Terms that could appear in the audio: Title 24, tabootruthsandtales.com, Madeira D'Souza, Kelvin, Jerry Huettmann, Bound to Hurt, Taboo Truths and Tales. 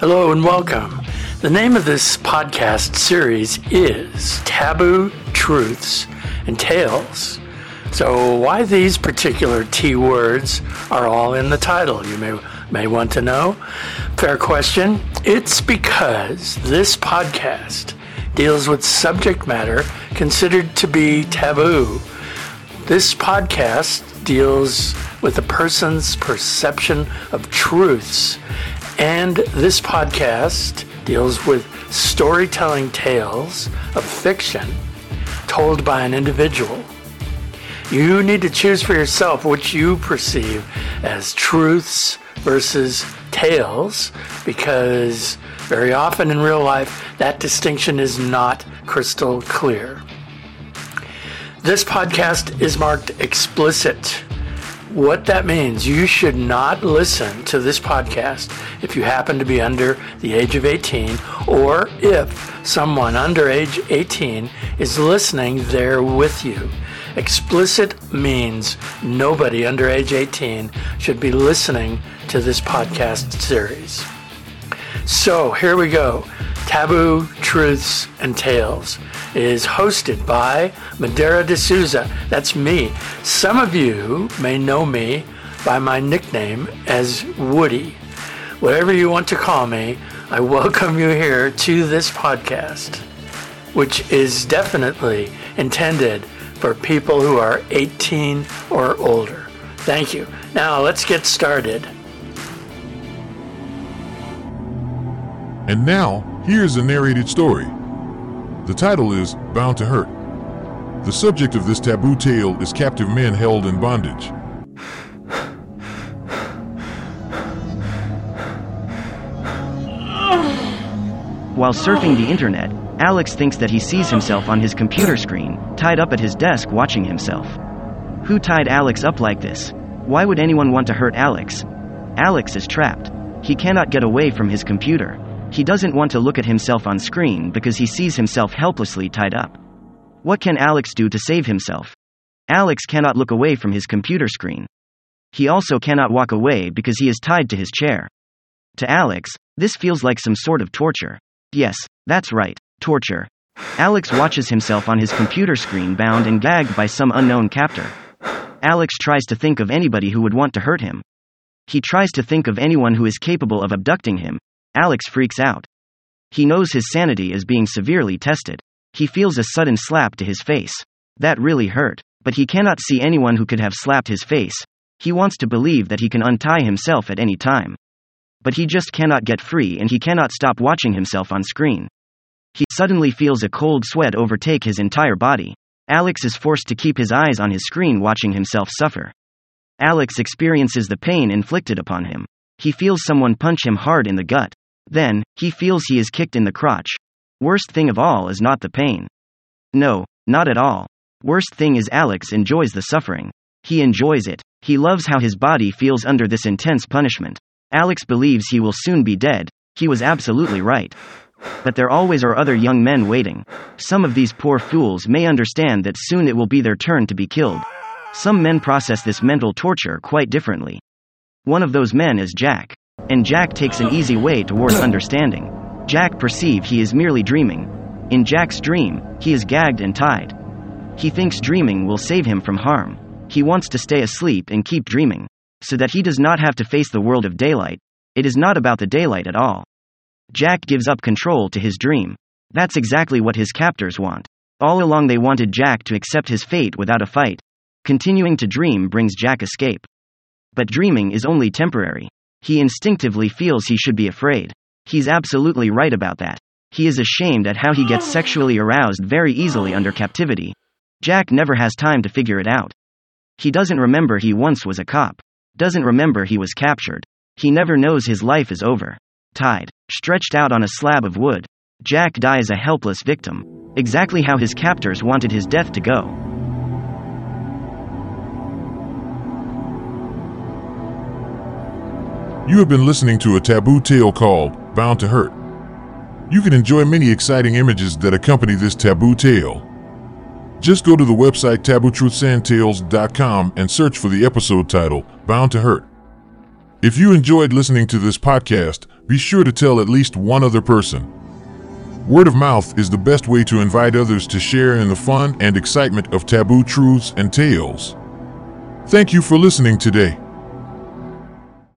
Hello and welcome. The name of this podcast series is Taboo Truths and Tales. So why these particular T words are all in the title, you may want to know. Fair question. It's because this podcast deals with subject matter considered to be taboo. This podcast deals with a person's perception of truths. And this podcast deals with storytelling tales of fiction told by an individual. You need to choose for yourself what you perceive as truths versus tales, because very often in real life, that distinction is not crystal clear. This podcast is marked explicit. What that means, you should not listen to this podcast if you happen to be under the age of 18, or if someone under age 18 is listening there with you. Explicit means nobody under age 18 should be listening to this podcast series. So here we go. Taboo Truths and Tales is hosted by Madeira D'Souza. That's me. Some of you may know me by my nickname as Woody. Whatever you want to call me, I welcome you here to this podcast, which is definitely intended for people who are 18 or older. Thank you. Now let's get started. And now, here's a narrated story. The title is Bound to Hurt. The subject of this taboo tale is captive men held in bondage. While surfing the internet, Alex thinks that he sees himself on his computer screen, tied up at his desk watching himself. Who tied Alex up like this? Why would anyone want to hurt Alex? Alex is trapped. He cannot get away from his computer. He doesn't want to look at himself on screen because he sees himself helplessly tied up. What can Alex do to save himself? Alex cannot look away from his computer screen. He also cannot walk away because he is tied to his chair. To Alex, this feels like some sort of torture. Yes, that's right, torture. Alex watches himself on his computer screen bound and gagged by some unknown captor. Alex tries to think of anybody who would want to hurt him. He tries to think of anyone who is capable of abducting him. Alex freaks out. He knows his sanity is being severely tested. He feels a sudden slap to his face. That really hurt, but he cannot see anyone who could have slapped his face. He wants to believe that he can untie himself at any time. But he just cannot get free, and he cannot stop watching himself on screen. He suddenly feels a cold sweat overtake his entire body. Alex is forced to keep his eyes on his screen watching himself suffer. Alex experiences the pain inflicted upon him. He feels someone punch him hard in the gut. Then, he feels he is kicked in the crotch. Worst thing of all is not the pain. No, not at all. Worst thing is Alex enjoys the suffering. He enjoys it. He loves how his body feels under this intense punishment. Alex believes he will soon be dead. He was absolutely right. But there always are other young men waiting. Some of these poor fools may understand that soon it will be their turn to be killed. Some men process this mental torture quite differently. One of those men is Jack. And Jack takes an easy way towards understanding. Jack perceives he is merely dreaming. In Jack's dream, he is gagged and tied. He thinks dreaming will save him from harm. He wants to stay asleep and keep dreaming, so that he does not have to face the world of daylight. It is not about the daylight at all. Jack gives up control to his dream. That's exactly what his captors want. All along they wanted Jack to accept his fate without a fight. Continuing to dream brings Jack escape. But dreaming is only temporary. He instinctively feels he should be afraid. He's absolutely right about that. He is ashamed at how he gets sexually aroused very easily under captivity. Jack never has time to figure it out. He doesn't remember he once was a cop. Doesn't remember he was captured. He never knows his life is over. Tied, stretched out on a slab of wood, Jack dies a helpless victim. Exactly how his captors wanted his death to go. You have been listening to a taboo tale called Bound to Hurt. You can enjoy many exciting images that accompany this taboo tale. Just go to the website tabootruthsandtales.com and search for the episode title, Bound to Hurt. If you enjoyed listening to this podcast, be sure to tell at least one other person. Word of mouth is the best way to invite others to share in the fun and excitement of Taboo Truths and Tales. Thank you for listening today.